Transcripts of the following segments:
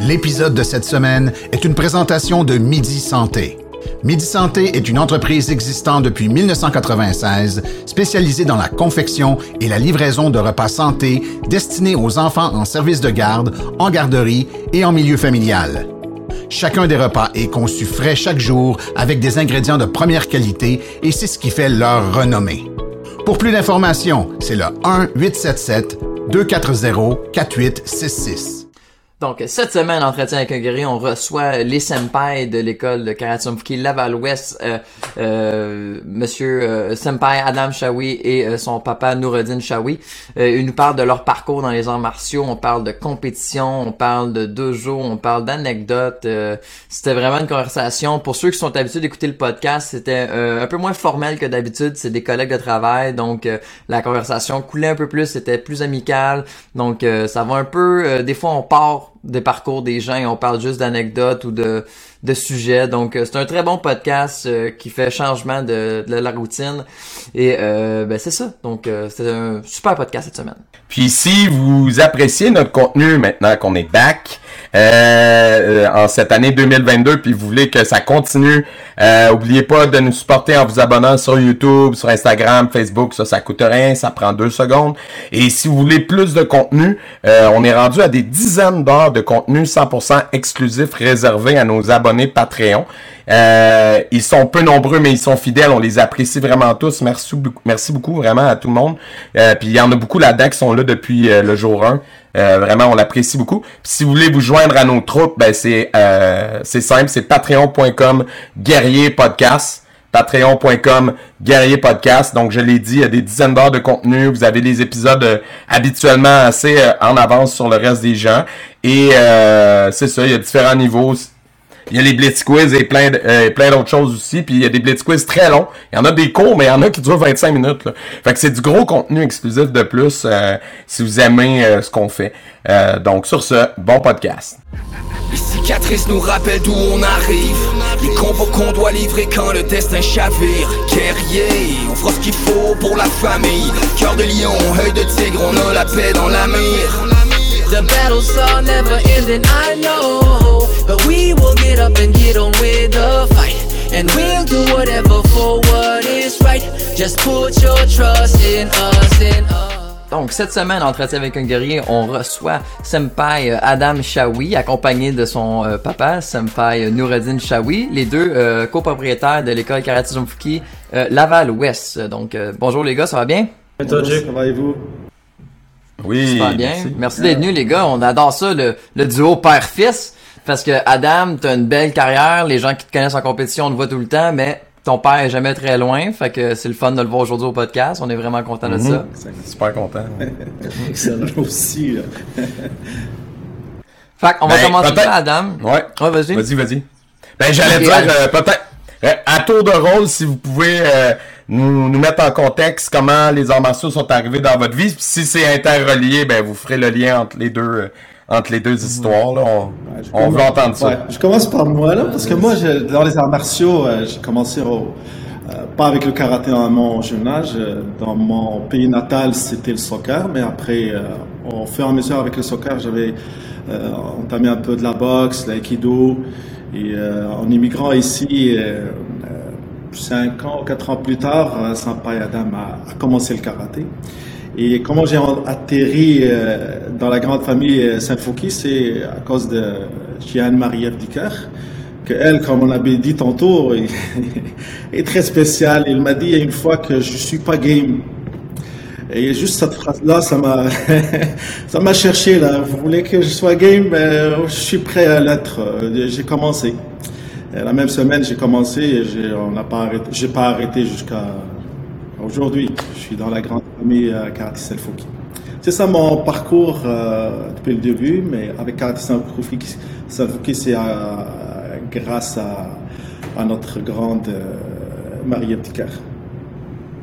L'épisode de cette semaine est une présentation de Midi Santé. Midi Santé est une entreprise existante depuis 1996, spécialisée dans la confection et la livraison de repas santé destinés aux enfants en service de garde, en garderie et en milieu familial. Chacun des repas est conçu frais chaque jour avec des ingrédients de première qualité et c'est ce qui fait leur renommée. Pour plus d'informations, c'est le 1-877-240-4866. Donc, cette semaine, Entretien avec un guerrier, on reçoit les senpai de l'école de Karatumfuki Laval-Ouest, monsieur senpai Adam Chaoui et son papa Nouradine Chaoui. Ils nous parlent de leur parcours dans les arts martiaux, on parle de compétition, on parle de dojo, on parle d'anecdotes. C'était vraiment une conversation. Pour ceux qui sont habitués d'écouter le podcast, c'était un peu moins formel que d'habitude. C'est des collègues de travail, donc la conversation coulait un peu plus, c'était plus amical. Donc, ça va un peu... des fois, on part des parcours des gens et on parle juste d'anecdotes ou de sujets. Donc, c'est un très bon podcast qui fait changement de la routine. Et c'est ça. Donc, c'est un super podcast cette semaine. Puis, si vous appréciez notre contenu maintenant qu'on est back en cette année 2022, puis vous voulez que ça continue, oubliez pas de nous supporter en vous abonnant sur YouTube, sur Instagram, Facebook. Ça coûte rien, ça prend 2 secondes. Et si vous voulez plus de contenu, on est rendu à des dizaines d'heures de contenu 100% exclusif réservé à nos abonnés Patreon. Ils sont peu nombreux, mais ils sont fidèles. On les apprécie vraiment tous. Merci beaucoup vraiment à tout le monde. Puis il y en a beaucoup là-dedans qui sont là depuis le jour 1. Vraiment, on l'apprécie beaucoup. Puis si vous voulez vous joindre à nos troupes, ben c'est simple, c'est patreon.com/guerrierpodcast. patreon.com/guerrierpodcast. Donc, je l'ai dit, il y a des dizaines d'heures de contenu. Vous avez les épisodes habituellement assez en avance sur le reste des gens. Et c'est ça, il y a différents niveaux. Il y a les blitz quiz et plein d'autres choses aussi. Puis, il y a des blitz quiz très longs. Il y en a des courts, mais il y en a qui durent 25 minutes. Là. Fait que c'est du gros contenu exclusif de plus si vous aimez ce qu'on fait. Donc, sur ce, bon podcast. Les cicatrices nous rappellent d'où on arrive. Les combats qu'on doit livrer quand le destin chavire. Guerrier, on fera ce qu'il faut pour la famille. Cœur de lion, œil de tigre, on a la paix dans la mire. The battles are never ending, I know. But we will get up and get on with the fight. And we'll do whatever for what is right. Just put your trust in us, in us. Donc, cette semaine, en Entretien avec un guerrier, on reçoit senpai Adam Chaoui, accompagné de son papa, senpai Nouradine Chaoui, les deux copropriétaires de l'école Karatumfuki Laval-Ouest. Donc, bonjour les gars, ça va bien? Bonjour, comment allez-vous? Oui, super bien. Merci d'être venus les gars, on adore ça, le duo père-fils, parce que Adam, t'as une belle carrière, les gens qui te connaissent en compétition, on te voit tout le temps, mais... Ton père est jamais très loin, fait que c'est le fun de le voir aujourd'hui au podcast. On est vraiment content de ça. C'est super content. Excellent aussi. Là. Fait qu'on va commencer par Adam. Ouais, vas-y. Vas-y. Ben, j'allais dire, peut-être, à tour de rôle, si vous pouvez nous mettre en contexte comment les arts martiaux sont arrivés dans votre vie. Puis si c'est interrelié, ben vous ferez le lien entre les deux... Entre les deux histoires, là, on veut entendre ça. Ouais, je commence par moi, là, parce que moi, dans les arts martiaux, j'ai commencé pas avec le karaté à mon jeune âge. Dans mon pays natal, c'était le soccer, mais après, au fur et à mesure avec le soccer, j'avais entamé un peu de la boxe, l'aïkido. Et en immigrant ici, 5 ans ou 4 ans plus tard, senpai Adam a commencé le karaté. Et comment j'ai atterri dans la grande famille Saint-Fouki, c'est à cause de Cheyenne Marie-Ève Dicaire, qu'elle, comme on l'avait dit tantôt, est très spéciale. Elle m'a dit une fois que je suis pas game. Et juste cette phrase-là, ça m'a cherché, là. Vous voulez que je sois game? Je suis prêt à l'être. J'ai commencé. La même semaine, j'ai commencé et j'ai pas arrêté jusqu'à aujourd'hui. Je suis dans la grande famille Karaté Selfouki. C'est ça mon parcours depuis le début, mais avec Karaté Selfouki, c'est grâce à notre grande Marie Picard.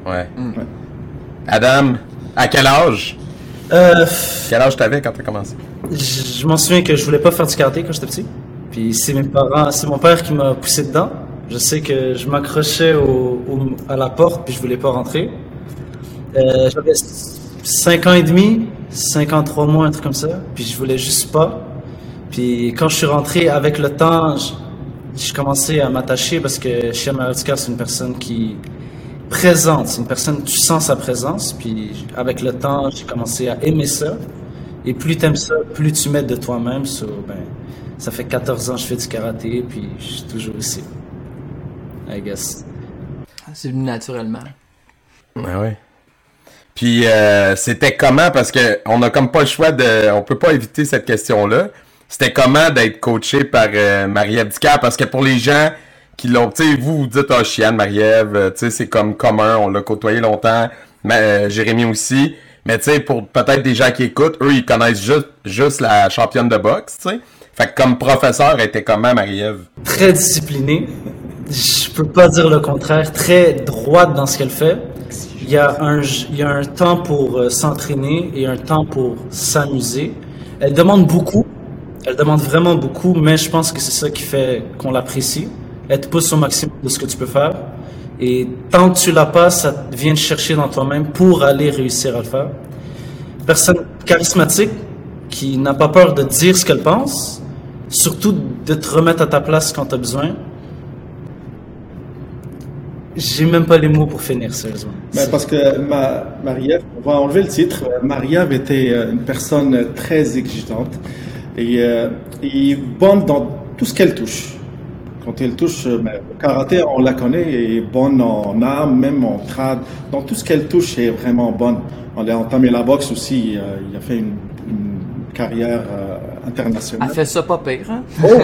Ouais. Adam, à quel âge? Quel âge t'avais quand t'as commencé? Je m'en souviens que je voulais pas faire du karaté quand j'étais petit. Puis c'est mes parents, c'est mon père qui m'a poussé dedans. Je sais que je m'accrochais à la porte puis je voulais pas rentrer. J'avais 5 ans et demi, 53 mois, un truc comme ça, puis je voulais juste pas. Puis quand je suis rentré, avec le temps, j'ai commencé à m'attacher parce que Cheyenne Milot, c'est une personne qui présente, c'est une personne, tu sens sa présence. Puis avec le temps, j'ai commencé à aimer ça. Et plus tu aimes ça, plus tu mets de toi-même. So, ben, ça fait 14 ans que je fais du karaté, puis je suis toujours ici, I guess. C'est venu naturellement. Ouais, ouais. Puis c'était comment, parce que on a comme pas le choix de... On peut pas éviter cette question-là. C'était comment d'être coaché par Marie-Ève Dicaire? Parce que pour les gens qui l'ont... Tu sais, vous dites « Ah, oh, Cheyenne, Marie-Ève, tu sais, c'est comme commun, on l'a côtoyé longtemps, mais, Jérémy aussi. » Mais tu sais, pour peut-être des gens qui écoutent, eux, ils connaissent juste la championne de boxe, tu sais. Fait que comme professeur, elle était comment, Marie-Ève? Très disciplinée. Je peux pas dire le contraire. Très droite dans ce qu'elle fait. Il y a un temps pour s'entraîner et un temps pour s'amuser. Elle demande beaucoup. Elle demande vraiment beaucoup, mais je pense que c'est ça qui fait qu'on l'apprécie. Elle te pousse au maximum de ce que tu peux faire. Et tant que tu l'as pas, ça vient te chercher dans toi-même pour aller réussir à le faire. Personne charismatique qui n'a pas peur de dire ce qu'elle pense, surtout de te remettre à ta place quand tu as besoin. J'ai même pas les mots pour finir, sérieusement. Mais parce que Marie-Ève, on va enlever le titre, Marie-Ève était une personne très exigeante et bonne dans tout ce qu'elle touche. Quand elle touche, le karaté, on la connaît, et est bonne en armes, même en trad. Donc tout ce qu'elle touche est vraiment bonne. On a entamé la boxe aussi, il a fait une carrière internationale. Elle fait ça pas pire, hein? Oh!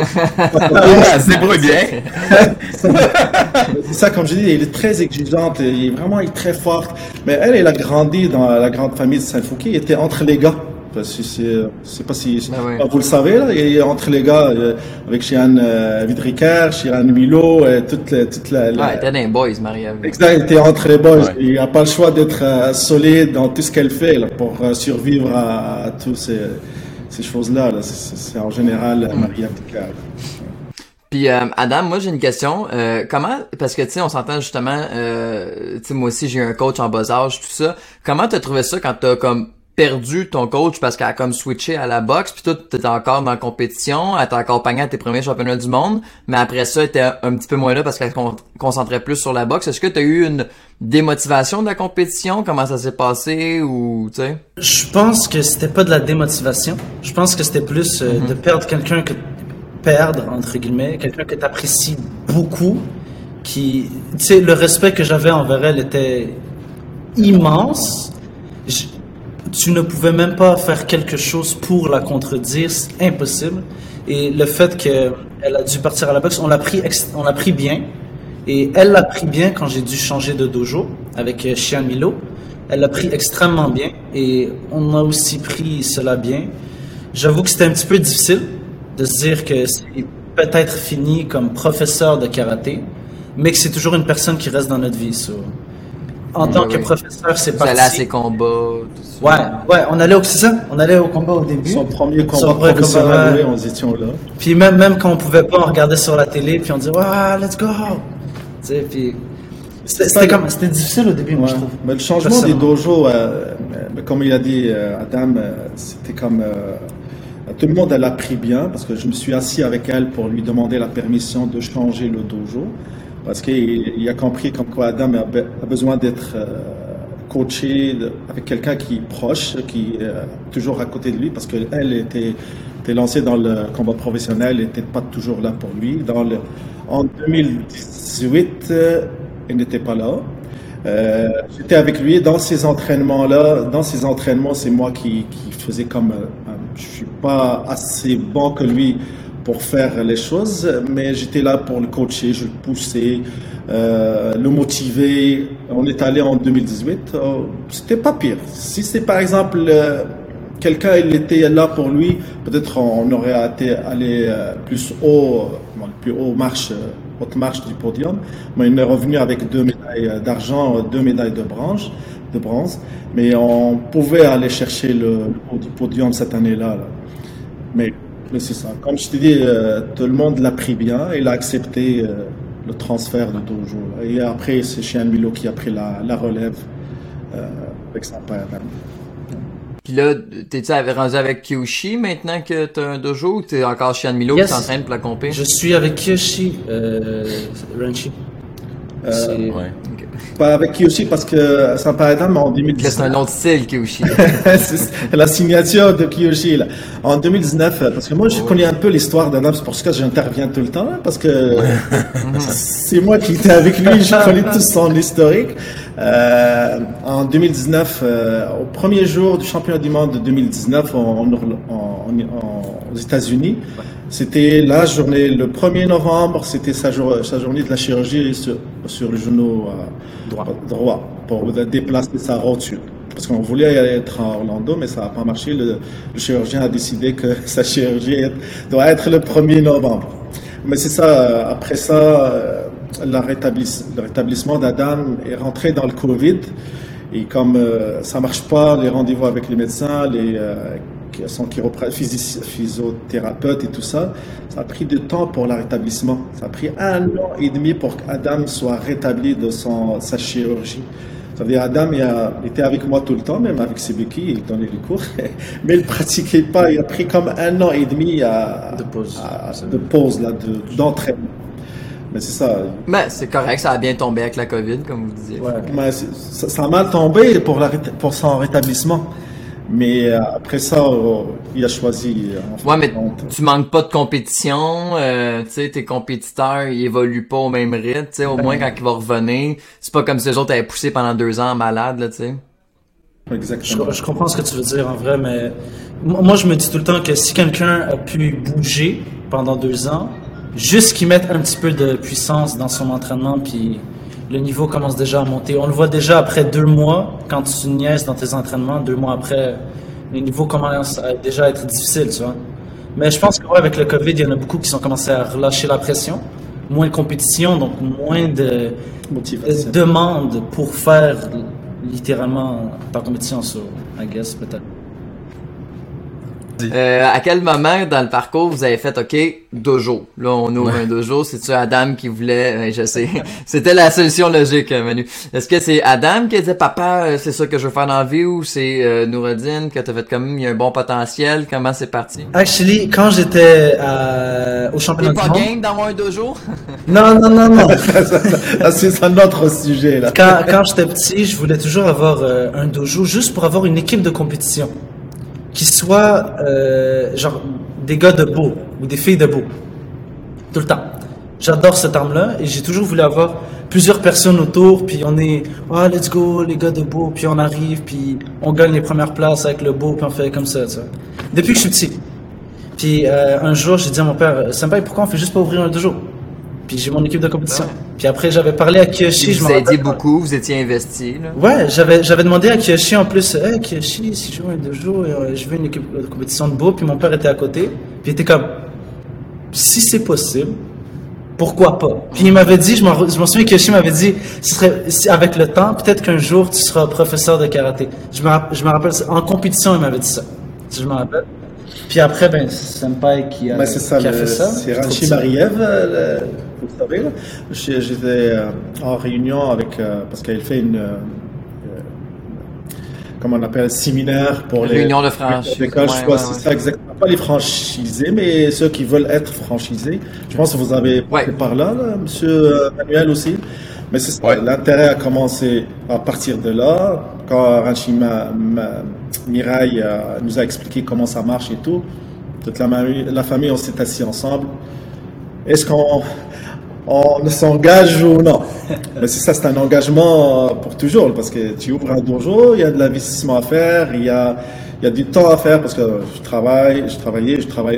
C'est bruit bien! C'est ça, comme je dis, elle est très exigeante, elle est vraiment très forte. Mais elle a grandi dans la grande famille de Saint-Fouquier, elle était entre les gars. Je ne sais pas si vous le savez, là, et entre les gars, avec Cheyenne Vidricard, Cheyenne Milot, toute la... elle était dans les boys, Marie-Ève. Exact, elle était entre les boys. Ouais. Il n'a pas le choix d'être solide dans tout ce qu'elle fait là, pour survivre à toutes ces choses-là. Là. C'est en général Marie-Ève Dicaire. Puis Adam, moi j'ai une question, comment, parce que tu sais on s'entend justement, tu sais moi aussi j'ai un coach en bas âge, tout ça, comment t'as trouvé ça quand t'as comme perdu ton coach parce qu'elle a comme switché à la boxe, puis toi, t'étais encore dans la compétition, elle t'a accompagné à tes premiers championnats du monde, mais après ça, elle était un petit peu moins là parce qu'elle se concentrait plus sur la boxe. Est-ce que t'as eu une démotivation de la compétition? Comment ça s'est passé? Ou tu sais? Je pense que c'était pas de la démotivation. Je pense que c'était plus de perdre quelqu'un que... Perdre, entre guillemets, quelqu'un que t'apprécies beaucoup, qui... Tu sais, le respect que j'avais envers elle était immense. Tu ne pouvais même pas faire quelque chose pour la contredire, c'est impossible. Et le fait qu'elle a dû partir à la boxe, on l'a pris bien. Et elle l'a pris bien quand j'ai dû changer de dojo avec Cheyenne Milot. Elle l'a pris extrêmement bien et on a aussi pris cela bien. J'avoue que c'était un petit peu difficile de se dire que c'est peut-être fini comme professeur de karaté, mais que c'est toujours une personne qui reste dans notre vie, ça. En tant que professeur, c'est parti. Vous allez à ses combats, tout ça. Ouais, on allait au combat au début. Son premier combat professionnel, on se dit, on l'a. Puis même quand on pouvait pas, on regardait sur la télé, puis on disait, ouais, let's go! Tu sais, puis... C'était difficile au début, moi, je trouve. Mais le changement des dojos, comme il a dit Adam, c'était comme... tout le monde l'a pris bien, parce que je me suis assis avec elle pour lui demander la permission de changer le dojo. Parce qu'il a compris comme quoi Adam a besoin d'être coaché avec quelqu'un qui est proche, qui est toujours à côté de lui, parce qu'elle était lancée dans le combat professionnel, n'était pas toujours là pour lui. En 2018, elle n'était pas là. J'étais avec lui dans ces entraînements-là. Dans ces entraînements, c'est moi qui faisais comme... je ne suis pas assez bon que lui pour faire les choses, mais j'étais là pour le coacher, je le poussais, le motiver. On est allé en 2018, c'était pas pire. Si c'est par exemple quelqu'un, il était là pour lui, peut-être on aurait été allé plus haut, haute marche du podium. Mais on est revenu avec 2 médailles d'argent, 2 médailles de bronze, mais on pouvait aller chercher le podium cette année-là. Là. Mais c'est ça. Comme je te dis, tout le monde l'a pris bien. Il a accepté le transfert de dojo. Et après, c'est Cheyenne Milot qui a pris la relève avec son père. Puis là, t'es-tu rendu avec Kyoshi maintenant que t'as un dojo ou t'es encore Cheyenne Milot qui s'entraîne pour la compé? Je suis avec Kyoshi, Ranchi. Ouais. Okay. Pas avec Kyoshi parce que ça me paraît dingue, mais en 2019... C'est un autre style, Kyoshi. C'est la signature de Kyoshi, là. En 2019, parce que moi, je connais un peu l'histoire d'un homme, c'est pour ça que j'interviens tout le temps, là, parce que c'est moi qui étais avec lui, je connais tout son historique. En 2019, au premier jour du championnat du monde de 2019 aux États-Unis, c'était la journée, le 1er novembre, c'était sa journée de la chirurgie sur le genou droit pour déplacer sa rotule. Parce qu'on voulait être à Orlando, mais ça n'a pas marché. Le chirurgien a décidé que sa chirurgie doit être le 1er novembre. Mais c'est ça, après ça... Le rétablissement d'Adam est rentré dans le Covid et comme ça ne marche pas, les rendez-vous avec les médecins, son physiothérapeute et tout ça, ça a pris du temps pour le rétablissement. Ça a pris 1 an et demi pour qu'Adam soit rétabli de sa chirurgie. Ça veut dire Adam était avec moi tout le temps, même avec ses béquilles, il donnait les cours, mais il ne pratiquait pas. Il a pris comme 1 an et demi d'entraînement. Mais c'est ça. Mais c'est correct, ça a bien tombé avec la COVID, comme vous disiez. Ouais, mais ça a mal tombé pour son rétablissement. Mais après ça, il a choisi. Ouais, mais tu manques pas de compétition. Tu sais, tes compétiteurs, ils évoluent pas au même rythme. Tu sais, au moins quand il va revenir, c'est pas comme si les autres avaient poussé pendant 2 ans malade, là, tu sais. Exactement. Je comprends ce que tu veux dire en vrai, mais moi, je me dis tout le temps que si quelqu'un a pu bouger pendant 2 ans. Juste qu'ils mettent un petit peu de puissance dans son entraînement, puis le niveau commence déjà à monter. On le voit déjà après 2 mois, quand tu niaises dans tes entraînements, 2 mois après, le niveau commence déjà à être difficile, tu vois. Mais je pense que avec le COVID, il y en a beaucoup qui ont commencé à relâcher la pression, moins de compétition, donc moins de demandes pour faire littéralement par compétition sur, I guess, peut-être. À quel moment dans le parcours vous avez fait OK, dojo? Là, on ouvre un dojo. C'est-tu Adam qui voulait? Je sais. C'était la solution logique, Manu. Est-ce que c'est Adam qui disait papa, c'est ça que je veux faire dans la vie, ou c'est Nouradine que t'as fait comme il y a un bon potentiel? Comment c'est parti? Actually, quand j'étais au championnat du monde. T'es pas game d'avoir un dojo? Non. C'est un autre sujet, là. Quand j'étais petit, je voulais toujours avoir un dojo juste pour avoir une équipe de compétition. Qui soit genre des gars de beau ou des filles de beau, tout le temps. J'adore cette arme-là et j'ai toujours voulu avoir plusieurs personnes autour, puis on est « Ah, oh, let's go, les gars de beau », puis on arrive, puis on gagne les premières places avec le beau, puis on fait comme ça, tu vois. Depuis que je suis petit. Puis un jour, j'ai dit à mon père « Sympa, pourquoi on fait juste pas ouvrir un dojo ?» Puis j'ai mon équipe de compétition. Puis après, j'avais parlé à Kyoshi. Vous avez dit beaucoup, vous étiez investi, là. Ouais, j'avais demandé à Kyoshi en plus, hey Kyoshi, si je joue un dojo, je veux une équipe de compétition de beau. Puis mon père était à côté. Puis il était comme, si c'est possible, pourquoi pas? Puis il m'avait dit, je m'en souviens, Kyoshi m'avait dit, ce serait, si, avec le temps, peut-être qu'un jour tu seras professeur de karaté. Je me rappelle, en compétition, il m'avait dit ça. Si je me rappelle. Puis après, c'est Senpai qui a fait ça. C'est Ranchi Marie-Ève, vous le savez. Là. J'étais en réunion avec, parce qu'elle fait une, comment on appelle, séminaire pour les réunions de franchise. C'est ça, exactement. Pas les franchisés, mais ceux qui veulent être franchisés. Je pense que vous avez passé par là, monsieur Manuel aussi. Mais c'est ça, l'intérêt a commencé à partir de là. Quand Ranchi Mirai nous a expliqué comment ça marche et tout, toute la famille, on s'est assis ensemble. Est-ce qu'on s'engage ou non? Mais c'est ça, c'est un engagement pour toujours, parce que tu ouvres un dojo, il y a de l'investissement à faire, il y a du temps à faire, parce que je travaille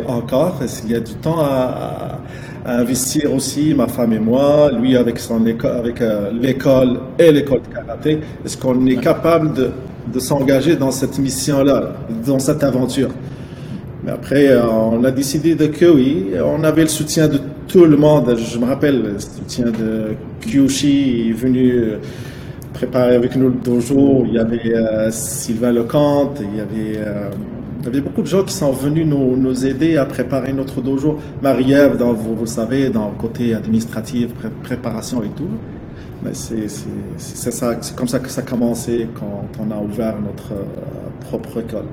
encore, il y a du temps à investir aussi, ma femme et moi, lui avec l'école et l'école de karaté. Est-ce qu'on est capable de s'engager dans cette mission-là, dans cette aventure? Mais après, on a décidé que oui, on avait le soutien de tout le monde. Je me rappelle, le soutien de Kyoshi est venu préparer avec nous le dojo. Il y avait Sylvain Lecomte, il y avait beaucoup de gens qui sont venus nous aider à préparer notre dojo. Marie-Ève, vous le savez, dans le côté administratif, préparation et tout. Mais c'est comme ça que ça a commencé quand on a ouvert notre propre école.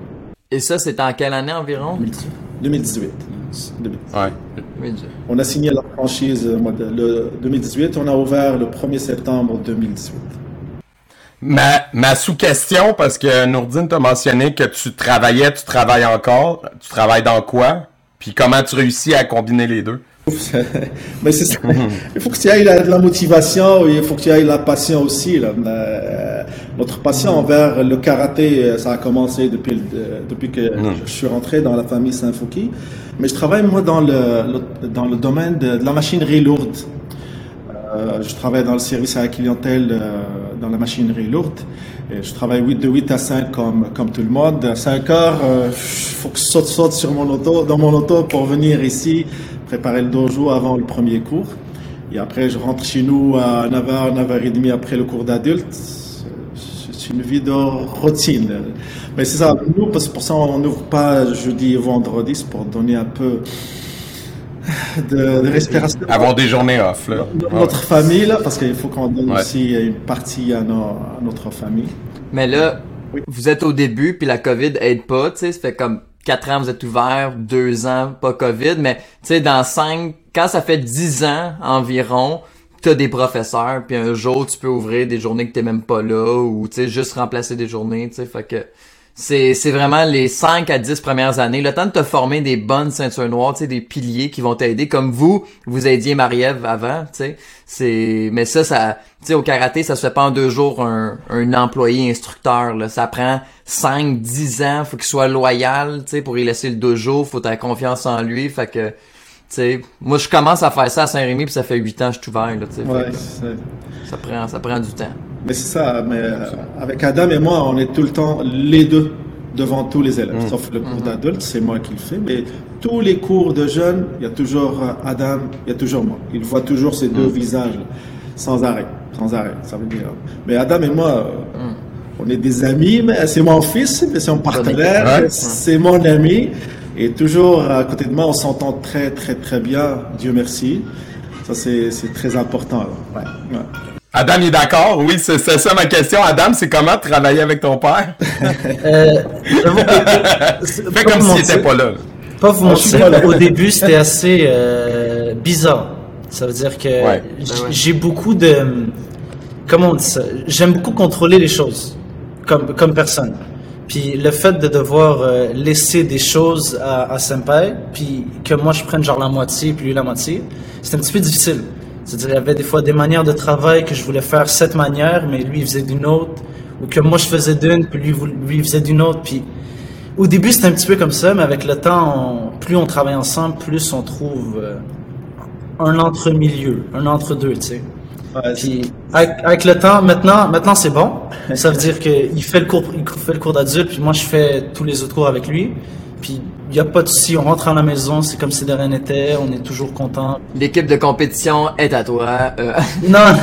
Et ça, c'était en quelle année environ? 2018. Ouais. 2018. On a signé la franchise le 2018, on a ouvert le 1er septembre 2018. Ma sous-question, parce que Nouradine t'a mentionné que tu travailles encore, tu travailles dans quoi? Puis comment tu réussis à combiner les deux? Mais c'est ça. Il faut que tu ailles la motivation, il faut que tu ailles la passion aussi. Là. Notre passion envers le karaté, ça a commencé depuis que je suis rentré dans la famille Saint-Fouki. Mais je travaille moi dans le domaine de la machinerie lourde. Je travaille dans le service à la clientèle dans la machinerie lourde. Et je travaille de 8 à 5 comme tout le monde. À 5 heures, il faut que je saute dans mon auto pour venir ici, préparer le dojo avant le premier cours. Et après, je rentre chez nous à 9h, 9h30 après le cours d'adulte. C'est une vie de routine. Mais c'est ça, nous, pour ça, on n'ouvre pas jeudi et vendredi, c'est pour donner un peu de respiration. Avoir des journées off, là. Notre famille, là, parce qu'il faut qu'on donne aussi une partie à notre famille. Mais là, vous êtes au début, puis la COVID aide pas, tu sais, ça fait comme 4 ans, vous êtes ouvert, 2 ans, pas COVID, mais tu sais, dans 5, quand ça fait 10 ans environ, t'as des professeurs, puis un jour, tu peux ouvrir des journées que t'es même pas là, ou tu sais, juste remplacer des journées, tu sais, fait que... C'est vraiment les 5 à 10 premières années, le temps de te former des bonnes ceintures noires, tu sais, des piliers qui vont t'aider, comme vous aidiez Marie-Ève avant, tu sais. Mais ça, tu sais, au karaté, ça se fait pas en 2 jours un employé instructeur, là. Ça prend 5, 10 ans, faut qu'il soit loyal, tu sais, pour y laisser le dojo, faut t'avoir confiance en lui, fait que, tu sais, moi, je commence à faire ça à Saint-Rémy, puis ça fait 8 ans que je suis ouvert, là, tu sais. Ouais, ça prend du temps. Mais c'est ça, mais avec Adam et moi, on est tout le temps les deux devant tous les élèves, sauf le cours d'adulte, c'est moi qui le fais, mais tous les cours de jeunes, il y a toujours Adam, il y a toujours moi. Il voit toujours ces deux visages sans arrêt, ça veut dire. Mais Adam et moi, on est des amis, mais c'est mon fils, mais c'est mon partenaire, c'est mon ami, et toujours à côté de moi, on s'entend très très très bien, Dieu merci. Ça c'est très important, là. Ouais. Adam est d'accord, oui, c'est ça ma question. Adam, c'est comment travailler avec ton père? Fais comme s'il n'était pas là. Pas vous mentir, au début, c'était assez bizarre. Ça veut dire que j'ai beaucoup de... Comment on dit ça? J'aime beaucoup contrôler les choses, comme personne. Puis le fait de devoir laisser des choses à Senpai, puis que moi je prenne genre la moitié, puis lui la moitié, c'est un petit peu difficile. C'est-à-dire, il y avait des fois des manières de travail que je voulais faire cette manière, mais lui, il faisait d'une autre, ou que moi, je faisais d'une, puis lui il faisait d'une autre. Puis au début, c'était un petit peu comme ça, mais avec le temps, plus on travaille ensemble, plus on trouve un entre-milieu, un entre-deux, tu sais. Ouais, puis avec le temps, maintenant, c'est bon. Ça veut dire qu'il fait le cours d'adulte, puis moi, je fais tous les autres cours avec lui. Puis il n'y a pas de souci, on rentre à la maison, c'est comme si de rien n'était, on est toujours content. L'équipe de compétition est à toi. Non!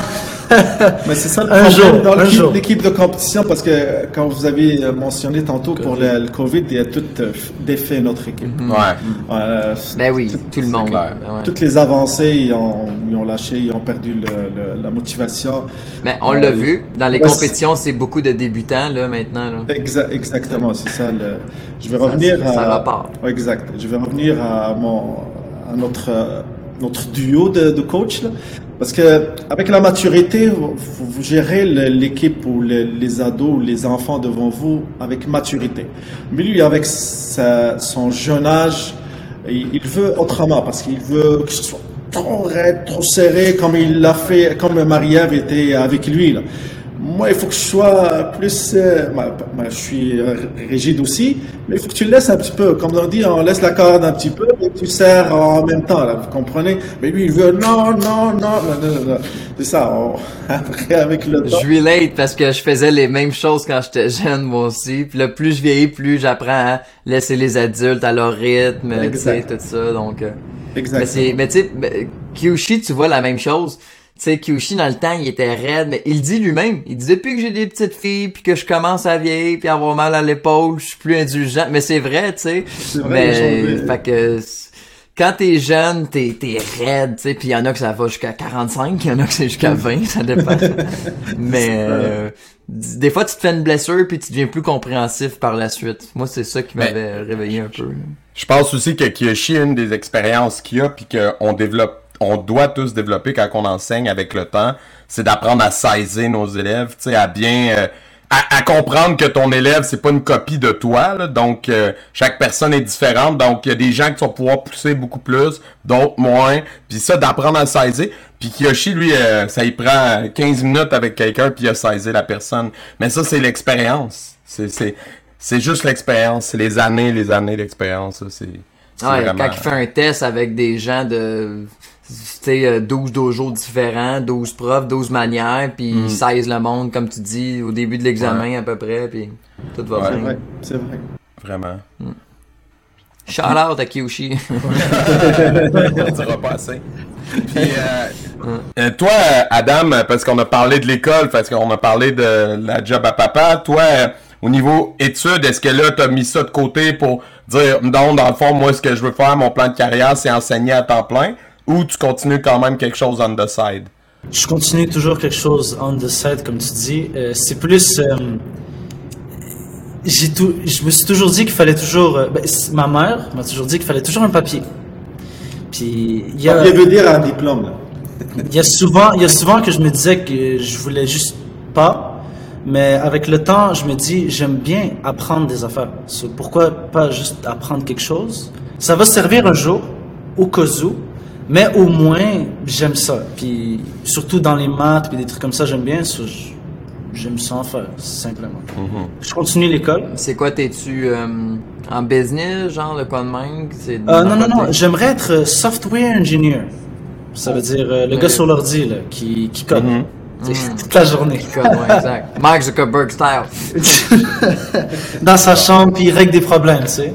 Mais c'est ça le problème dans l'équipe de compétition, parce que quand vous avez mentionné tantôt pour le COVID, il y a tout défait notre équipe. Ouais. Tout le monde. Ouais. Toutes les avancées, ils ont lâché, ils ont perdu la motivation. Mais on l'a vu, dans les compétitions, c'est beaucoup de débutants là maintenant. Là. Exactement, c'est ça. Je vais revenir à... Ça repart. Exact. Je vais revenir à notre duo de coach, là. Parce que avec la maturité, vous gérez l'équipe ou les ados ou les enfants devant vous avec maturité. Mais lui, avec son jeune âge, il veut autrement parce qu'il veut que ce soit trop raide, trop serré, comme il l'a fait, comme Marie-Ève était avec lui, là. Moi, il faut que je sois plus... je suis rigide aussi, mais il faut que tu le laisses un petit peu. Comme on dit, on laisse la corde un petit peu, mais tu serres en même temps, là, vous comprenez? Mais lui, il veut non. C'est ça, après, avec le temps... Je relate parce que je faisais les mêmes choses quand j'étais jeune, moi aussi. Puis là, plus je vieillis, plus j'apprends à laisser les adultes à leur rythme, tu sais, tout ça, donc... Exactement. Mais tu sais, Kyushi, tu vois la même chose. Tu sais, Kyushi, dans le temps, il était raide, mais il dit lui-même. Il dit, depuis que j'ai des petites filles, puis que je commence à vieillir, puis avoir mal à l'épaule, je suis plus indulgent. Mais c'est vrai, tu sais. Mais, fait que, quand t'es jeune, t'es raide, tu sais, pis y en a que ça va jusqu'à 45, y en a que c'est jusqu'à 20, ça dépend. Mais des fois, tu te fais une blessure puis tu deviens plus compréhensif par la suite. Moi, c'est ça qui m'avait réveillé un peu. Je pense aussi que Kiyoshi, une des expériences qu'il y a, puis qu'on développe, on doit tous développer quand on enseigne avec le temps, c'est d'apprendre à saisir nos élèves, tu sais, à bien... à comprendre que ton élève, c'est pas une copie de toi, là. Donc, chaque personne est différente. Donc, il y a des gens qui vont pouvoir pousser beaucoup plus, d'autres moins. Puis ça, d'apprendre à saisir. Puis Kiyoshi, lui, ça y prend 15 minutes avec quelqu'un, puis il a saisi la personne. Mais ça, c'est l'expérience. C'est juste l'expérience. C'est les années d'expérience. C'est vraiment... Quand il fait un test avec des gens de... T'sais, 12 dojos différents, 12 profs, 12 manières, puis 16 le monde, comme tu dis, au début de l'examen à peu près, puis tout va bien. Ouais, c'est vrai. Vraiment. Shout out à Kiyoshi. On dira pas assez. Puis, toi, Adam, parce qu'on a parlé de l'école, parce qu'on a parlé de la job à papa, toi... Au niveau études, est-ce que là, t'as mis ça de côté pour dire, non, dans le fond, moi, ce que je veux faire, mon plan de carrière, c'est enseigner à temps plein, ou tu continues quand même quelque chose on the side? Je continue toujours quelque chose on the side, comme tu dis. C'est plus... je me suis toujours dit qu'il fallait toujours... ma mère m'a toujours dit qu'il fallait toujours un papier. Puis, il y a... Papier veut dire un diplôme, là. Il y a souvent que je me disais que je voulais juste pas... Mais avec le temps, je me dis, j'aime bien apprendre des affaires. Pourquoi pas juste apprendre quelque chose? Ça va servir un jour, au cas où, mais au moins, j'aime ça. Puis surtout dans les maths, puis des trucs comme ça, j'aime bien. J'aime ça en faire, simplement. Mm-hmm. Je continue l'école. C'est quoi, t'es-tu en business, genre le coin de même? Non, j'aimerais être software engineer. Ça veut dire le gars sur l'ordi là, qui code. Mm-hmm. Toute la journée. Exact. Mark Zuckerberg style. Dans sa chambre, puis il règle des problèmes, tu sais.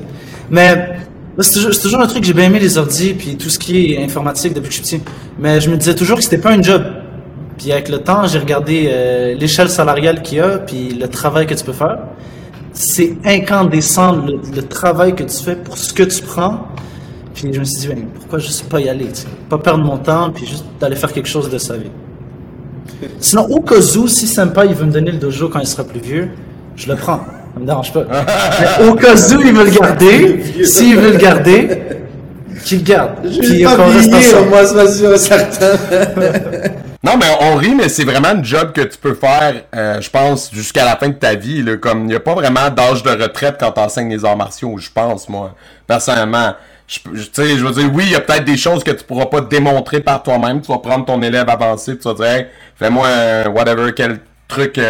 Mais c'est toujours un truc, j'ai bien aimé les ordis, puis tout ce qui est informatique depuis que je suis petit. Mais je me disais toujours que c'était pas un job. Puis avec le temps, j'ai regardé l'échelle salariale qu'il y a, puis le travail que tu peux faire. C'est incandescent le travail que tu fais pour ce que tu prends. Puis je me suis dit, ben, pourquoi juste pas y aller, tu sais. Pas perdre mon temps, puis juste d'aller faire quelque chose de sa vie. Sinon, au cas où, si Senpai il veut me donner le dojo quand il sera plus vieux, je le prends. Ça me dérange pas. Mais au cas où il veut le garder, s'il veut le garder, qu'il le garde. Puis qu'on reste ensemble. Moi, c'est sûr, certain. Non, mais on rit, mais c'est vraiment un job que tu peux faire, je pense, jusqu'à la fin de ta vie. Là, comme il n'y a pas vraiment d'âge de retraite quand tu enseignes les arts martiaux, je pense, moi, personnellement. Je veux dire, oui, il y a peut-être des choses que tu pourras pas démontrer par toi-même. Tu vas prendre ton élève avancé et tu vas dire, hey, fais-moi whatever, quel truc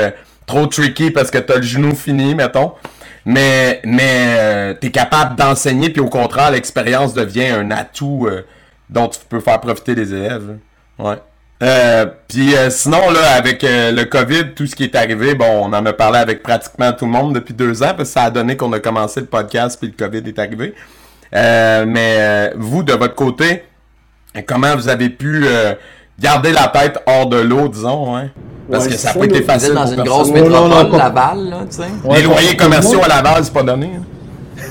trop tricky parce que t'as le genou fini, mettons. Mais t'es capable d'enseigner, puis au contraire, l'expérience devient un atout dont tu peux faire profiter les élèves. Ouais. Puis sinon, là, avec le COVID, tout ce qui est arrivé, bon, on en a parlé avec pratiquement tout le monde depuis 2 ans, parce que ça a donné qu'on a commencé le podcast puis le COVID est arrivé. Mais vous, de votre côté, comment vous avez pu garder la tête hors de l'eau, disons, hein? Parce que ça n'a pas été facile dans une grosse métropole de Laval, là, tu sais. Les loyers commerciaux à Laval, c'est pas donné,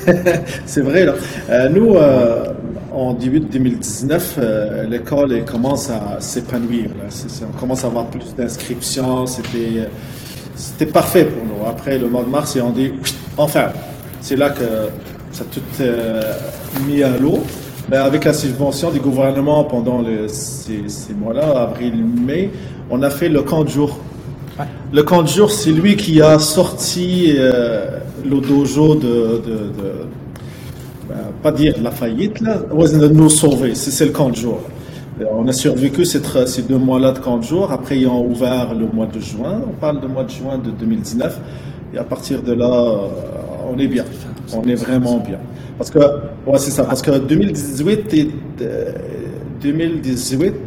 hein? C'est vrai, là. Nous, en début de 2019, l'école commence à s'épanouir, là. On commence à avoir plus d'inscriptions, c'était parfait pour nous. Après, le mois de mars, et on dit, enfin, c'est là que... Ça a tout mis à l'eau. Ben, avec la subvention du gouvernement pendant ces mois-là, avril-mai, on a fait le camp de jour. Le camp de jour, c'est lui qui a sorti le dojo pas dire la faillite, là, de nous sauver. C'est le camp de jour. On a survécu ces 2 mois-là de camp de jour. Après, ils ont ouvert le mois de juin. On parle du mois de juin de 2019. Et à partir de là, on est bien. On est vraiment bien. Parce que, c'est ça. Parce que 2018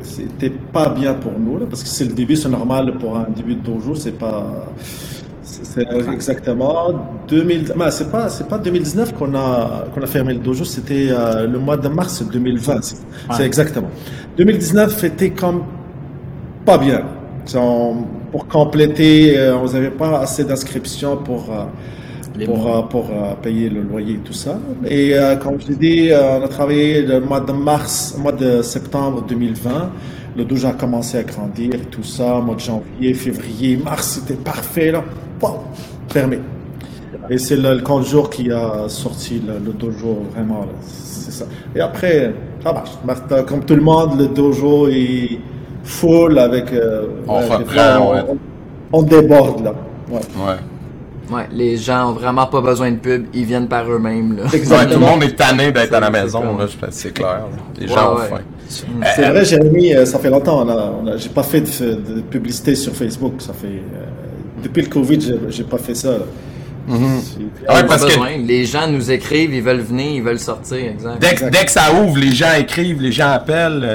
c'était pas bien pour nous, là, parce que c'est le début, c'est normal pour un début de dojo, c'est pas. C'est exactement 2000. Ben, c'est pas 2019 qu'on a fermé le dojo, c'était le mois de mars 2020. C'est exactement. 2019 était comme pas bien. Pour compléter, on n'avait pas assez d'inscriptions pour. pour payer le loyer et tout ça. Et comme je l'ai dit, on a travaillé le mois de mars, le mois de septembre 2020. Le douche a commencé à grandir et tout ça. Le mois de janvier, février, mars, c'était parfait. Là, bon, fermé. Et c'est le conjour qui a sorti le dojo, vraiment, là, c'est ça. Et après, ça marche. Comme tout le monde, le dojo est full avec... on déborde, là. Ouais, les gens ont vraiment pas besoin de pub, ils viennent par eux-mêmes, là. Exactement. Ouais, tout le monde est tanné d'être à la maison, là, c'est clair. Les gens ont faim. C'est vrai, Jérémy, ça fait longtemps, j'ai pas fait de publicité sur Facebook, ça fait... depuis le Covid, j'ai pas fait ça, là. Ouais, parce que les gens nous écrivent, ils veulent venir, ils veulent sortir. Exact. Dès que ça ouvre, les gens écrivent, les gens appellent.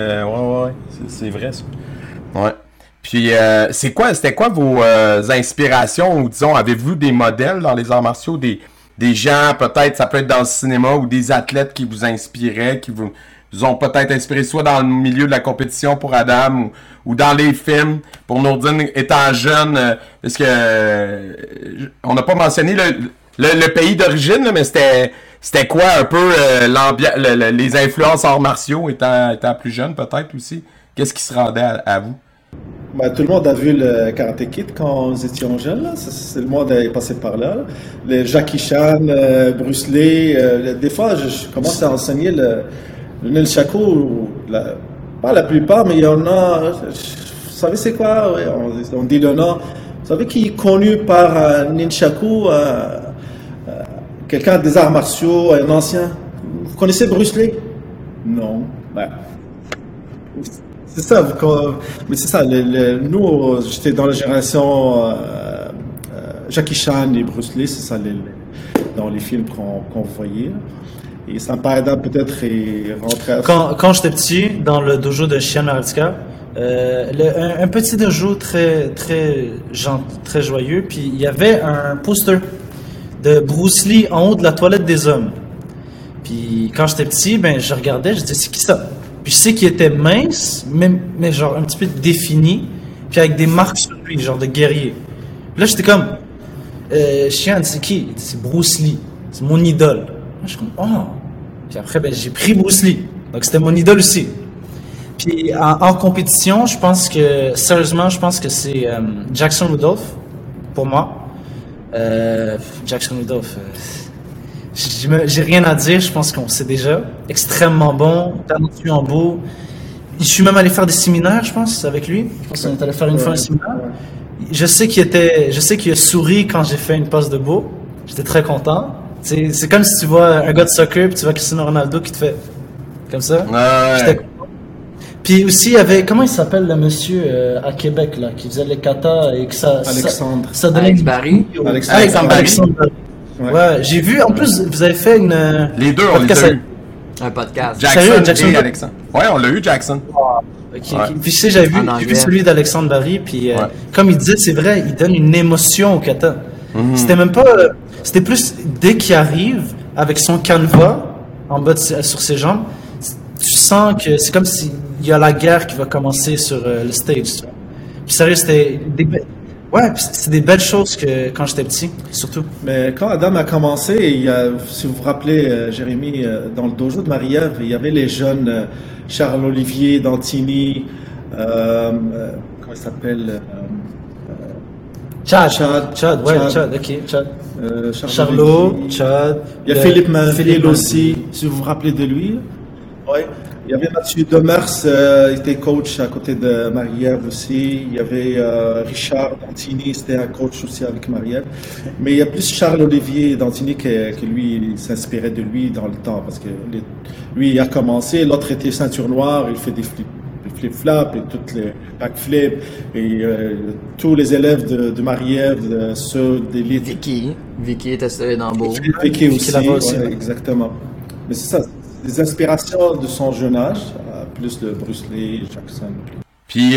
C'est vrai ça. Ouais. Puis c'était quoi vos inspirations, ou disons, avez-vous des modèles dans les arts martiaux, des gens peut-être, ça peut être dans le cinéma, ou des athlètes qui vous inspiraient, qui vous ont peut-être inspiré soit dans le milieu de la compétition pour Adam ou dans les films. Pour Nouradine, étant jeune, parce que on n'a pas mentionné le pays d'origine, là, mais c'était quoi un peu les influences arts martiaux étant plus jeune peut-être aussi? Qu'est-ce qui se rendait à vous? Ben, tout le monde a vu le Karate Kid quand nous étions jeunes, là. C'est le monde est passé par là. Les Jackie Chan, Bruce Lee, des fois je commence à enseigner le nunchaku, pas la plupart, mais il y en a, vous savez c'est quoi, ouais, on dit le nom, vous savez qui est connu par nunchaku, quelqu'un des arts martiaux, un ancien, vous connaissez Bruce Lee? Non, ouais. C'est ça, mais c'est ça, nous j'étais dans la génération Jackie Chan et Bruce Lee, c'est ça dans les films qu'on voyait. Et ça me paraît peut-être rentrer à... Quand j'étais petit, dans le dojo de Cheyenne Milot, un petit dojo très, très gentil, très joyeux, puis il y avait un poster de Bruce Lee en haut de la toilette des hommes. Puis quand j'étais petit, ben, je regardais, je disais, c'est qui ça? Puis je sais qu'il était mince, mais genre un petit peu défini, puis avec des marques sur lui, genre de guerrier. Puis là, j'étais comme, Cheyenne, c'est qui? C'est Bruce Lee, c'est mon idole. Je suis comme, oh! Puis après, ben, j'ai pris Bruce Lee. Donc, c'était mon idole aussi. Puis en compétition, je pense que c'est Jackson Rudolph, pour moi. Jackson Rudolph, j'ai rien à dire, je pense qu'on sait déjà. Extrêmement bon, talentueux en beau. Je suis même allé faire des séminaires, je pense, avec lui. Je pense qu'on est allé faire une fois un séminaire. Je sais qu'il a souri quand j'ai fait une passe de beau. J'étais très content. C'est comme si tu vois un gars de soccer puis tu vois Cristiano Ronaldo qui te fait comme ça. Ouais. J'étais content. Puis aussi, il y avait, comment il s'appelle le monsieur à Québec là, qui faisait les katas et que ça... Alexandre. Ça donnait Barry. Alexandre Barry. Ouais, j'ai vu, en plus, vous avez fait une... Les deux, on l'a eu. Un podcast. Jackson et Alexandre. Ouais, on l'a eu, Jackson. Oh, okay, ouais. Puis tu sais, j'ai vu celui d'Alexandre Barry, puis comme il disait, c'est vrai, il donne une émotion au kata. Mm-hmm. C'était même pas... C'était plus, dès qu'il arrive, avec son canevas, en bas sur ses jambes, tu sens que c'est comme s'il y a la guerre qui va commencer sur le stage. Puis sérieux, c'était des belles choses que, quand j'étais petit, surtout. Mais quand Adam a commencé, si vous vous rappelez, Jérémy, dans le dojo de Marie-Ève, il y avait les jeunes Charles-Olivier Dantinne, comment il s'appelle Chad. Chad. Il y a Philippe Maville aussi, si vous vous rappelez de lui. Ouais. Il y avait Mathieu Demers, il était coach à côté de Marie-Ève aussi. Il y avait Richard Dantinne, c'était un coach aussi avec Marie-Ève. Mais il y a plus Charles-Olivier Dantinne que lui, il s'inspirait de lui dans le temps. Parce que lui, il a commencé, l'autre était ceinture noire, il fait des flips. Flip-flap et toutes les backflip et tous les élèves de Marie-Ève, ceux d'élite. Vicky était installé dans Beau. Vicky aussi, ouais, exactement. Mais c'est ça, les inspirations de son jeune âge, plus de Bruce Lee, Jackson. Puis,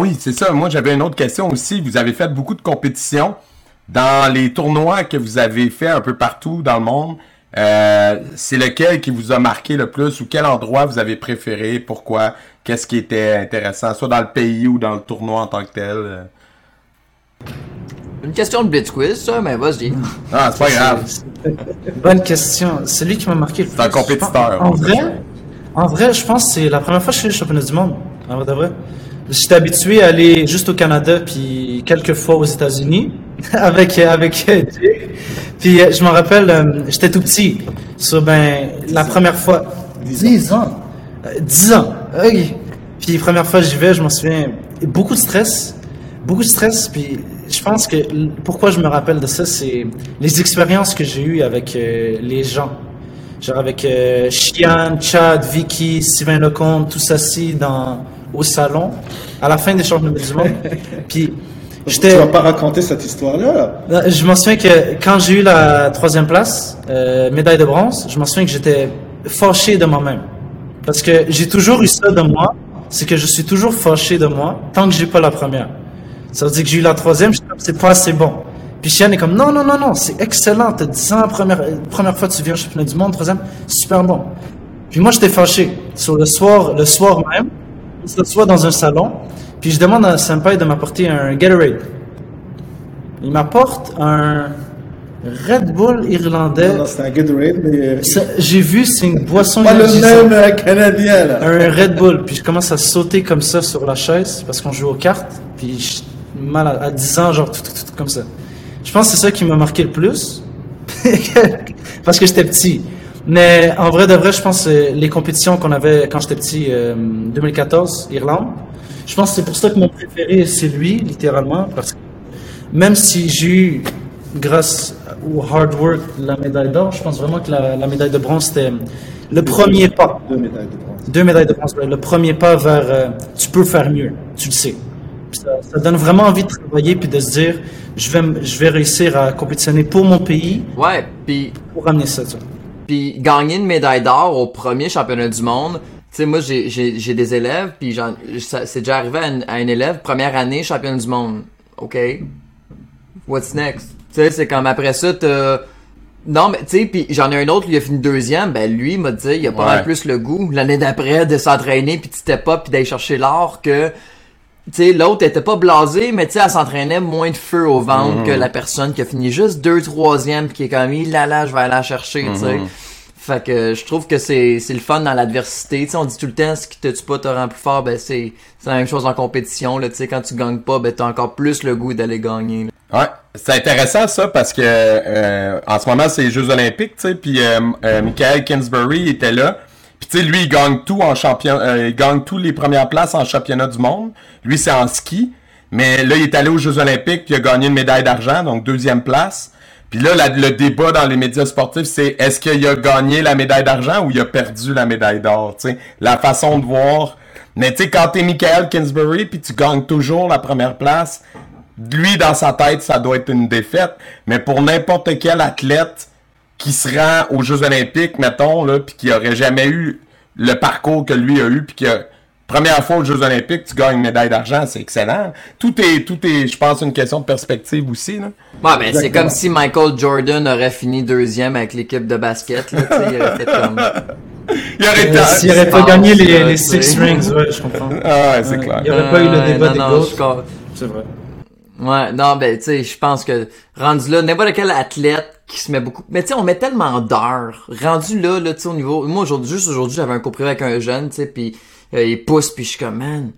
oui, c'est ça, moi j'avais une autre question aussi. Vous avez fait beaucoup de compétitions dans les tournois que vous avez fait un peu partout dans le monde. C'est lequel qui vous a marqué le plus ou quel endroit vous avez préféré, pourquoi, qu'est-ce qui était intéressant, soit dans le pays ou dans le tournoi en tant que tel? Une question de blitz quiz, ça, mais vas-y. Ah, c'est pas grave. Bonne question. Celui qui m'a marqué le plus. C'est un compétiteur. En vrai, je pense que c'est la première fois que je fais le championnat du monde. En vrai de vrai. J'étais habitué à aller juste au Canada, puis quelques fois aux États-Unis avec Puis je m'en rappelle, j'étais tout petit. So, ben, la première fois. 10 ans. 10 ans. Okay. Puis la première fois j'y vais, je m'en souviens. Beaucoup de stress. Beaucoup de stress. Puis je pense que pourquoi je me rappelle de ça, c'est les expériences que j'ai eues avec les gens. Genre avec Cheyenne, Chad, Vicky, Sylvain Lecomte, tous assis au salon, à la fin des championnats du monde. Puis, tu vas pas raconter cette histoire-là, là. Je m'en souviens que quand j'ai eu la 3e place, médaille de bronze, je m'en souviens que j'étais fâché de moi-même. Parce que j'ai toujours eu ça de moi, c'est que je suis toujours fâché de moi tant que j'ai pas la première. Ça veut dire que j'ai eu la 3e, je suis comme, c'est pas assez bon. Puis Cheyenne est comme, non, c'est excellent, t'as 10 ans, première fois que tu viens au championnat du monde, 3e, super bon. Puis moi, j'étais fâché. Sur le soir même, on se reçoit dans un salon, puis je demande à Senpai de m'apporter un Gatorade. Il m'apporte un Red Bull irlandais. Non, c'est un Gatorade, mais... J'ai vu, c'est une boisson énergisante. Pas le même canadien, là. Un Red Bull, puis je commence à sauter comme ça sur la chaise, parce qu'on joue aux cartes, puis malade, à 10 ans, genre tout comme ça. Je pense que c'est ça qui m'a marqué le plus, parce que j'étais petit. Mais en vrai de vrai, je pense que les compétitions qu'on avait quand j'étais petit, 2014, Irlande, je pense que c'est pour ça que mon préféré, c'est lui, littéralement, parce que même si j'ai eu, grâce au hard work, la médaille d'or, je pense vraiment que la médaille de bronze, c'était le premier pas. Deux médailles de bronze. Le premier pas vers tu peux faire mieux, tu le sais. Ça donne vraiment envie de travailler puis de se dire je vais réussir à compétitionner pour mon pays. Ouais, puis pour ramener ça. Puis gagner une médaille d'or au premier championnat du monde. Tu sais, moi j'ai des élèves puis c'est déjà arrivé à une élève première année championne du monde. OK. What's next? Tu sais, c'est comme après ça non, mais tu sais, puis j'en ai un autre, lui a fini 2e, ben lui m'a dit il a pas mal plus le goût l'année d'après de s'entraîner puis de step up puis d'aller chercher l'or que t'sais, l'autre était pas blasée, mais elle s'entraînait moins de feu au ventre que la personne qui a fini juste 2e, 3e pis qui est comme là, je vais aller la chercher, t'sais. Fait que je trouve que c'est le fun dans l'adversité. T'sais, on dit tout le temps, ce qui te tue pas te rend plus fort, ben c'est la même chose en compétition, là, t'sais, quand tu gagnes pas, ben t'as encore plus le goût d'aller gagner. Là. Ouais, c'est intéressant ça, parce que en ce moment c'est les Jeux Olympiques, t'sais, pis Michael Kingsbury était là. Puis tu sais, lui, il gagne tout en championnat, il gagne tous les premières places en championnat du monde. Lui, c'est en ski. Mais là, il est allé aux Jeux Olympiques, puis il a gagné une médaille d'argent, donc 2e place. Puis là, le débat dans les médias sportifs, c'est est-ce qu'il a gagné la médaille d'argent ou il a perdu la médaille d'or, tu sais. La façon de voir. Mais tu sais, quand t'es Michael Kingsbury, puis tu gagnes toujours la première place, lui, dans sa tête, ça doit être une défaite. Mais pour n'importe quel athlète qui se rend aux Jeux Olympiques, mettons, là, pis qui aurait jamais eu le parcours que lui a eu, pis que première fois aux Jeux Olympiques, tu gagnes une médaille d'argent, c'est excellent. Tout est, je pense, une question de perspective aussi, là. Ouais, ben, c'est comme si Michael Jordan aurait fini 2e avec l'équipe de basket, là, tu sais, il aurait fait comme... Il aurait été... S'il n'aurait pas gagné les 6 rings, ouais, je comprends. Ah, ouais, c'est clair. Il aurait pas eu le débat des gosses. C'est vrai. Ouais, non, ben, tu sais, je pense que, rendu là, n'importe quel athlète qui se met beaucoup, mais tu sais, on met tellement d'heures, rendu là, tu sais, au niveau, moi, aujourd'hui, j'avais un cours privé avec un jeune, tu sais, pis il pousse, pis je suis comme, man,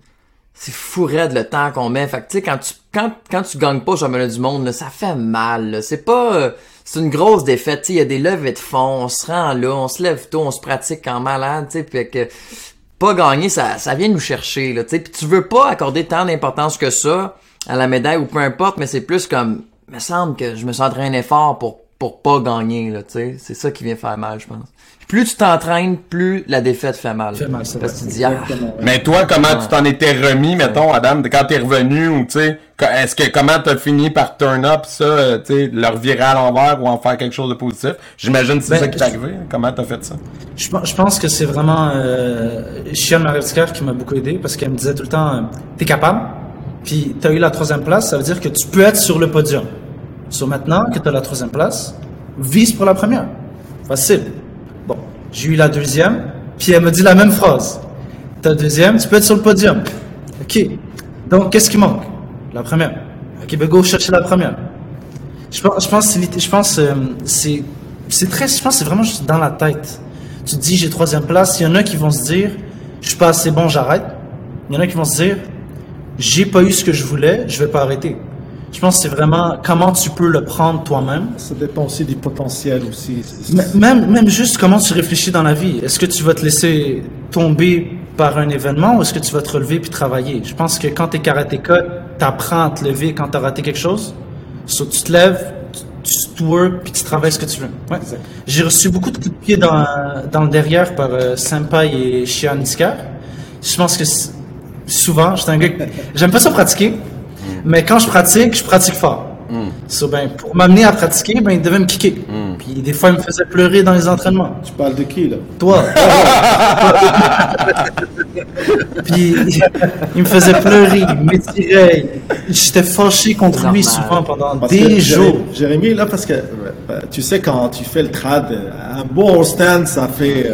c'est fou raide le temps qu'on met, fait que, tu sais, quand tu gagnes pas au championnat du monde, là, ça fait mal, là, c'est pas, c'est une grosse défaite, tu sais, il y a des levées de fond, on se rend là, on se lève tôt, on se pratique en malade, tu sais, pis que, pas gagner, ça vient nous chercher, là, tu sais, pis tu veux pas accorder tant d'importance que ça, à la médaille ou peu importe, mais c'est plus comme, me semble que je me suis entraîné fort pour pas gagner, là, tu sais. C'est ça qui vient faire mal, je pense. Plus tu t'entraînes, plus la défaite fait mal. Fait mal, parce que tu dis, mais toi, comment tu t'en étais remis, mettons, Adam, quand t'es revenu, ou tu sais, est-ce que comment t'as fini par turn up ça, tu sais, le revirer à l'envers ou en faire quelque chose de positif? J'imagine que c'est ça qui t'est arrivé. Comment t'as fait ça? Je pense que c'est vraiment, Cheyenne Milot qui m'a beaucoup aidé, parce qu'elle me disait tout le temps, t'es capable? Puis t'as eu la 3e place, ça veut dire que tu peux être sur le podium. So maintenant que t'as la 3e place, vise pour la première. Facile. Bon, j'ai eu la 2e, puis elle me dit la même phrase. Ta 2e, tu peux être sur le podium. OK. Donc, qu'est-ce qui manque? La première. OK, ben go chercher la première. Je pense que c'est vraiment juste dans la tête. Tu te dis, j'ai troisième place. Il y en a qui vont se dire, je suis pas assez bon, j'arrête. Il y en a qui vont se dire, j'ai pas eu ce que je voulais, je vais pas arrêter. Je pense que c'est vraiment comment tu peux le prendre toi-même. Ça dépend aussi des potentiels aussi. Même juste comment tu réfléchis dans la vie. Est-ce que tu vas te laisser tomber par un événement ou est-ce que tu vas te relever puis travailler? Je pense que quand tu es karatéka, tu apprends à te lever quand tu as raté quelque chose. So, tu te lèves, tu work puis tu travailles ce que tu veux. Ouais. J'ai reçu beaucoup de coups de pied dans le derrière par Senpai et Cheyenne Vidricard. Je pense que souvent, j'étais un gars que j'aime pas ça pratiquer. Mais quand je pratique fort. Mm. So, ben, pour m'amener à pratiquer, ben, il devait me kicker. Mm. Puis des fois, il me faisait pleurer dans les entraînements. Tu parles de qui, là? Toi. Puis il me faisait pleurer, il m'étirait. J'étais fâché contre lui souvent pendant des jours. Jérémy, là, parce que tu sais, quand tu fais le trad, un bon stand, ça fait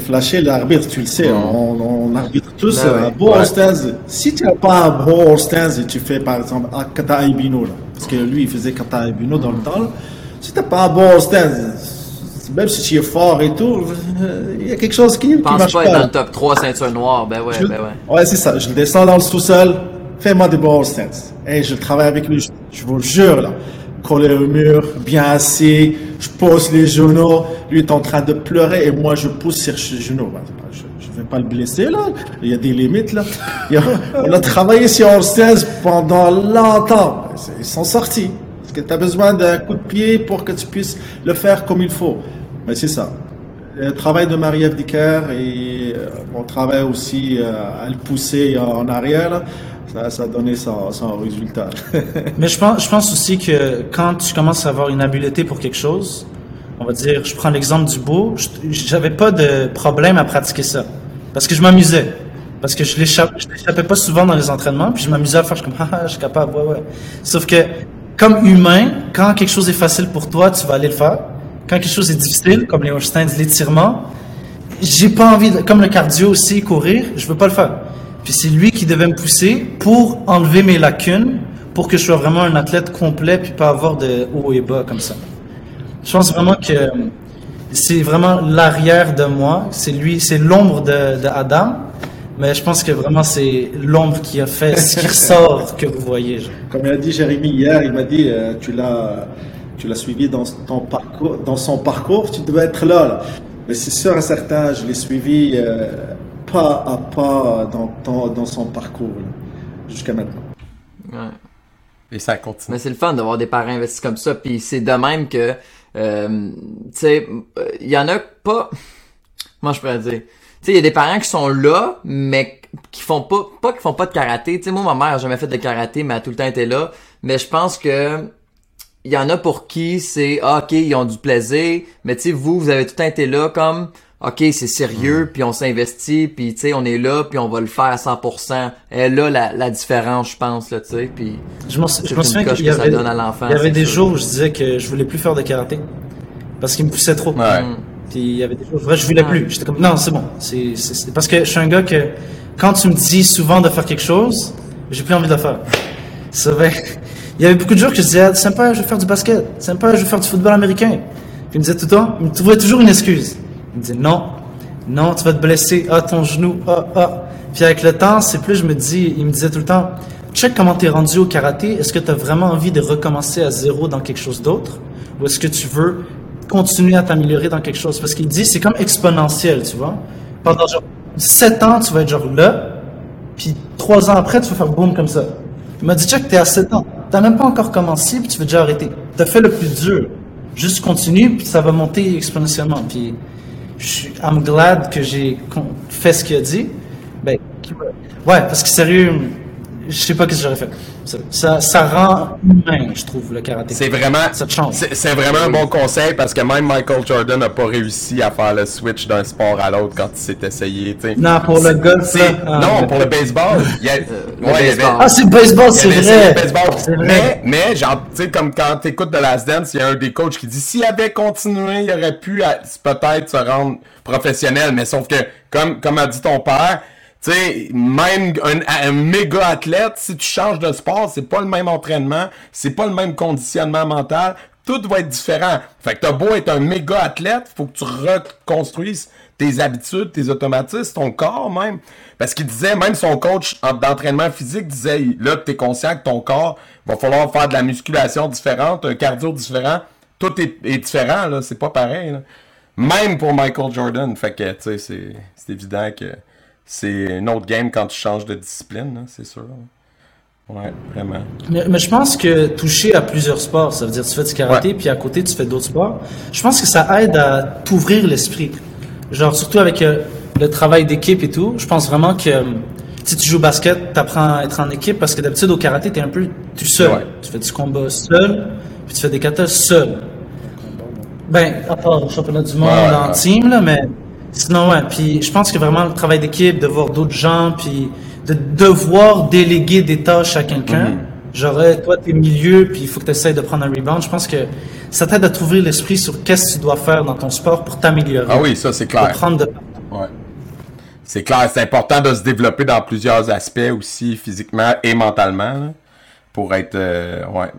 flasher l'arbitre, tu le sais, on arbitre tous un bon all-stance. Si tu n'as pas un bon all-stance et tu fais par exemple Kata Ibino, là, parce que lui il faisait Kata Ibino dans le temps, là. Si tu n'as pas un bon all-stance, même si tu es fort et tout, il y a quelque chose qui ne marche pas. Pense pas être dans le top 3 ceinture noire, ben ouais. Ouais, c'est ça, je le descends dans le sous-sol, fais-moi des bons all-stance. Et je travaille avec lui, je vous le jure là. Collé au mur, bien assis, je pose les genoux, lui est en train de pleurer et moi je pousse sur ses genoux. Je ne vais pas le blesser là, il y a des limites là. On a travaillé sur All-Stars pendant longtemps, ils sont sortis. Parce que tu as besoin d'un coup de pied pour que tu puisses le faire comme il faut. Mais c'est ça. Le travail de Marie-Ève Dicaire et mon travail aussi à le pousser en arrière là. Ça a donné son résultat. Mais je pense aussi que quand tu commences à avoir une habileté pour quelque chose, on va dire, je prends l'exemple du beau, j'avais pas de problème à pratiquer ça. Parce que je m'amusais. Parce que je l'échappais pas souvent dans les entraînements, puis je m'amusais à faire, je suis comme, ah, je suis capable, ouais. Sauf que, comme humain, quand quelque chose est facile pour toi, tu vas aller le faire. Quand quelque chose est difficile, comme les Holsteins, l'étirement, j'ai pas envie, comme le cardio aussi, courir, je veux pas le faire. Puis c'est lui qui devait me pousser pour enlever mes lacunes, pour que je sois vraiment un athlète complet, puis pas avoir de haut et bas comme ça. Je pense vraiment que c'est vraiment l'arrière de moi, c'est lui, c'est l'ombre de Adam, mais je pense que vraiment c'est l'ombre qui a fait ce qui ressort que vous voyez. Comme il a dit Jérémy hier, il m'a dit tu l'as suivi dans son parcours, tu devais être là. Mais c'est sûr et certain, je l'ai suivi. Pas à pas dans son parcours là, jusqu'à maintenant. Ouais. Et ça continue. Mais c'est le fun d'avoir des parents investis comme ça. Puis c'est de même que, tu sais, il y en a pas. Comment je pourrais dire? Tu sais, il y a des parents qui sont là, mais qui font pas de karaté. Tu sais, moi, ma mère n'a jamais fait de karaté, mais elle a tout le temps été là. Mais je pense que il y en a pour qui c'est, ok, ils ont du plaisir, mais tu sais, vous avez tout le temps été là comme. OK, c'est sérieux, puis on s'investit, puis tu sais, on est là, puis on va le faire à 100%. Et là, la différence, je pense, là, tu sais, puis... Je me souviens qu'il y avait des jours où je disais que je voulais plus faire de karaté, parce qu'il me poussait trop. Ouais. Puis il y avait des jours où je voulais plus. J'étais comme, non, c'est bon. C'est parce que je suis un gars que, quand tu me dis souvent de faire quelque chose, j'ai plus envie de le faire. Ça va... Il y avait beaucoup de jours que je disais, ah, sympa, je veux faire du basket. Sympa, je veux faire du football américain. Puis il me disait tout le temps, il me trouvait toujours une excuse. Il me dit non, tu vas te blesser, ah, ton genou, ah. Puis avec le temps, c'est plus, il me disait tout le temps, check comment t'es rendu au karaté, est-ce que t'as vraiment envie de recommencer à zéro dans quelque chose d'autre, ou est-ce que tu veux continuer à t'améliorer dans quelque chose? Parce qu'il dit, c'est comme exponentiel, tu vois. Pendant genre 7 ans, tu vas être genre là, puis 3 ans après, tu vas faire boum comme ça. Il m'a dit, check, t'es à 7 ans, t'as même pas encore commencé, puis tu veux déjà arrêter. T'as fait le plus dur, juste continue, puis ça va monter exponentiellement, puis... I'm glad que j'ai fait ce qu'il a dit. Ben, ouais, parce que sérieux, je sais pas ce que j'aurais fait. Ça rend humain, je trouve, le karaté. C'est vraiment, ça change. C'est vraiment un bon conseil parce que même Michael Jordan n'a pas réussi à faire le switch d'un sport à l'autre quand il s'est essayé. T'sais. Non, pour le golf. Pour le baseball. C'est le baseball, c'est vrai. Mais genre, tu sais, comme quand t'écoutes The Last Dance, il y a un des coachs qui dit s'il avait continué, il aurait pu peut-être se rendre professionnel. Mais sauf que, comme a dit ton père, Tu sais, même un méga athlète, si tu changes de sport, c'est pas le même entraînement, c'est pas le même conditionnement mental, tout va être différent. Fait que t'as beau être un méga athlète, faut que tu reconstruises tes habitudes, tes automatismes, ton corps même. Parce qu'il disait, même son coach d'entraînement physique disait, là, t'es conscient que ton corps, va falloir faire de la musculation différente, un cardio différent. Tout est différent, là, c'est pas pareil, là. Même pour Michael Jordan. Fait que, tu sais, c'est évident que c'est une autre game quand tu changes de discipline, là, c'est sûr. Ouais, vraiment. Mais je pense que toucher à plusieurs sports, ça veut dire tu fais du karaté, puis à côté, tu fais d'autres sports. Je pense que ça aide à t'ouvrir l'esprit. Genre, surtout avec le travail d'équipe et tout, je pense vraiment que si tu joues au basket, t'apprends à être en équipe parce que d'habitude au karaté, t'es un peu tout seul. Ouais. Tu fais du combat seul, puis tu fais des katas seul. Ben, à part au championnat du monde, en team, là, mais sinon, ouais. Puis je pense que vraiment le travail d'équipe, de voir d'autres gens, puis de devoir déléguer des tâches à quelqu'un, genre, toi, t'es milieu, puis il faut que t'essayes de prendre un rebound. Je pense que ça t'aide à t'ouvrir l'esprit sur qu'est-ce que tu dois faire dans ton sport pour t'améliorer. Ah oui, ça, c'est clair. Ouais. C'est clair, c'est important de se développer dans plusieurs aspects aussi, physiquement et mentalement, là, pour être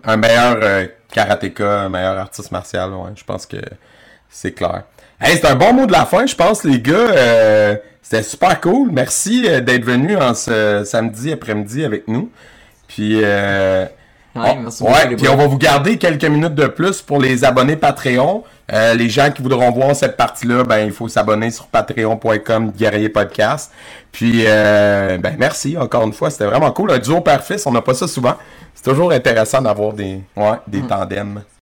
un meilleur karatéka, un meilleur artiste martial. Ouais, je pense que c'est clair. Hey, c'est un bon mot de la fin, je pense, les gars. C'était super cool. Merci d'être venus en ce samedi après-midi avec nous. Puis, on va vous garder quelques minutes de plus pour les abonnés Patreon. Les gens qui voudront voir cette partie-là, ben il faut s'abonner sur patreon.com/guerrierpodcast. Puis, ben merci encore une fois, c'était vraiment cool. Un duo père-fils, on n'a pas ça souvent. C'est toujours intéressant d'avoir des tandems.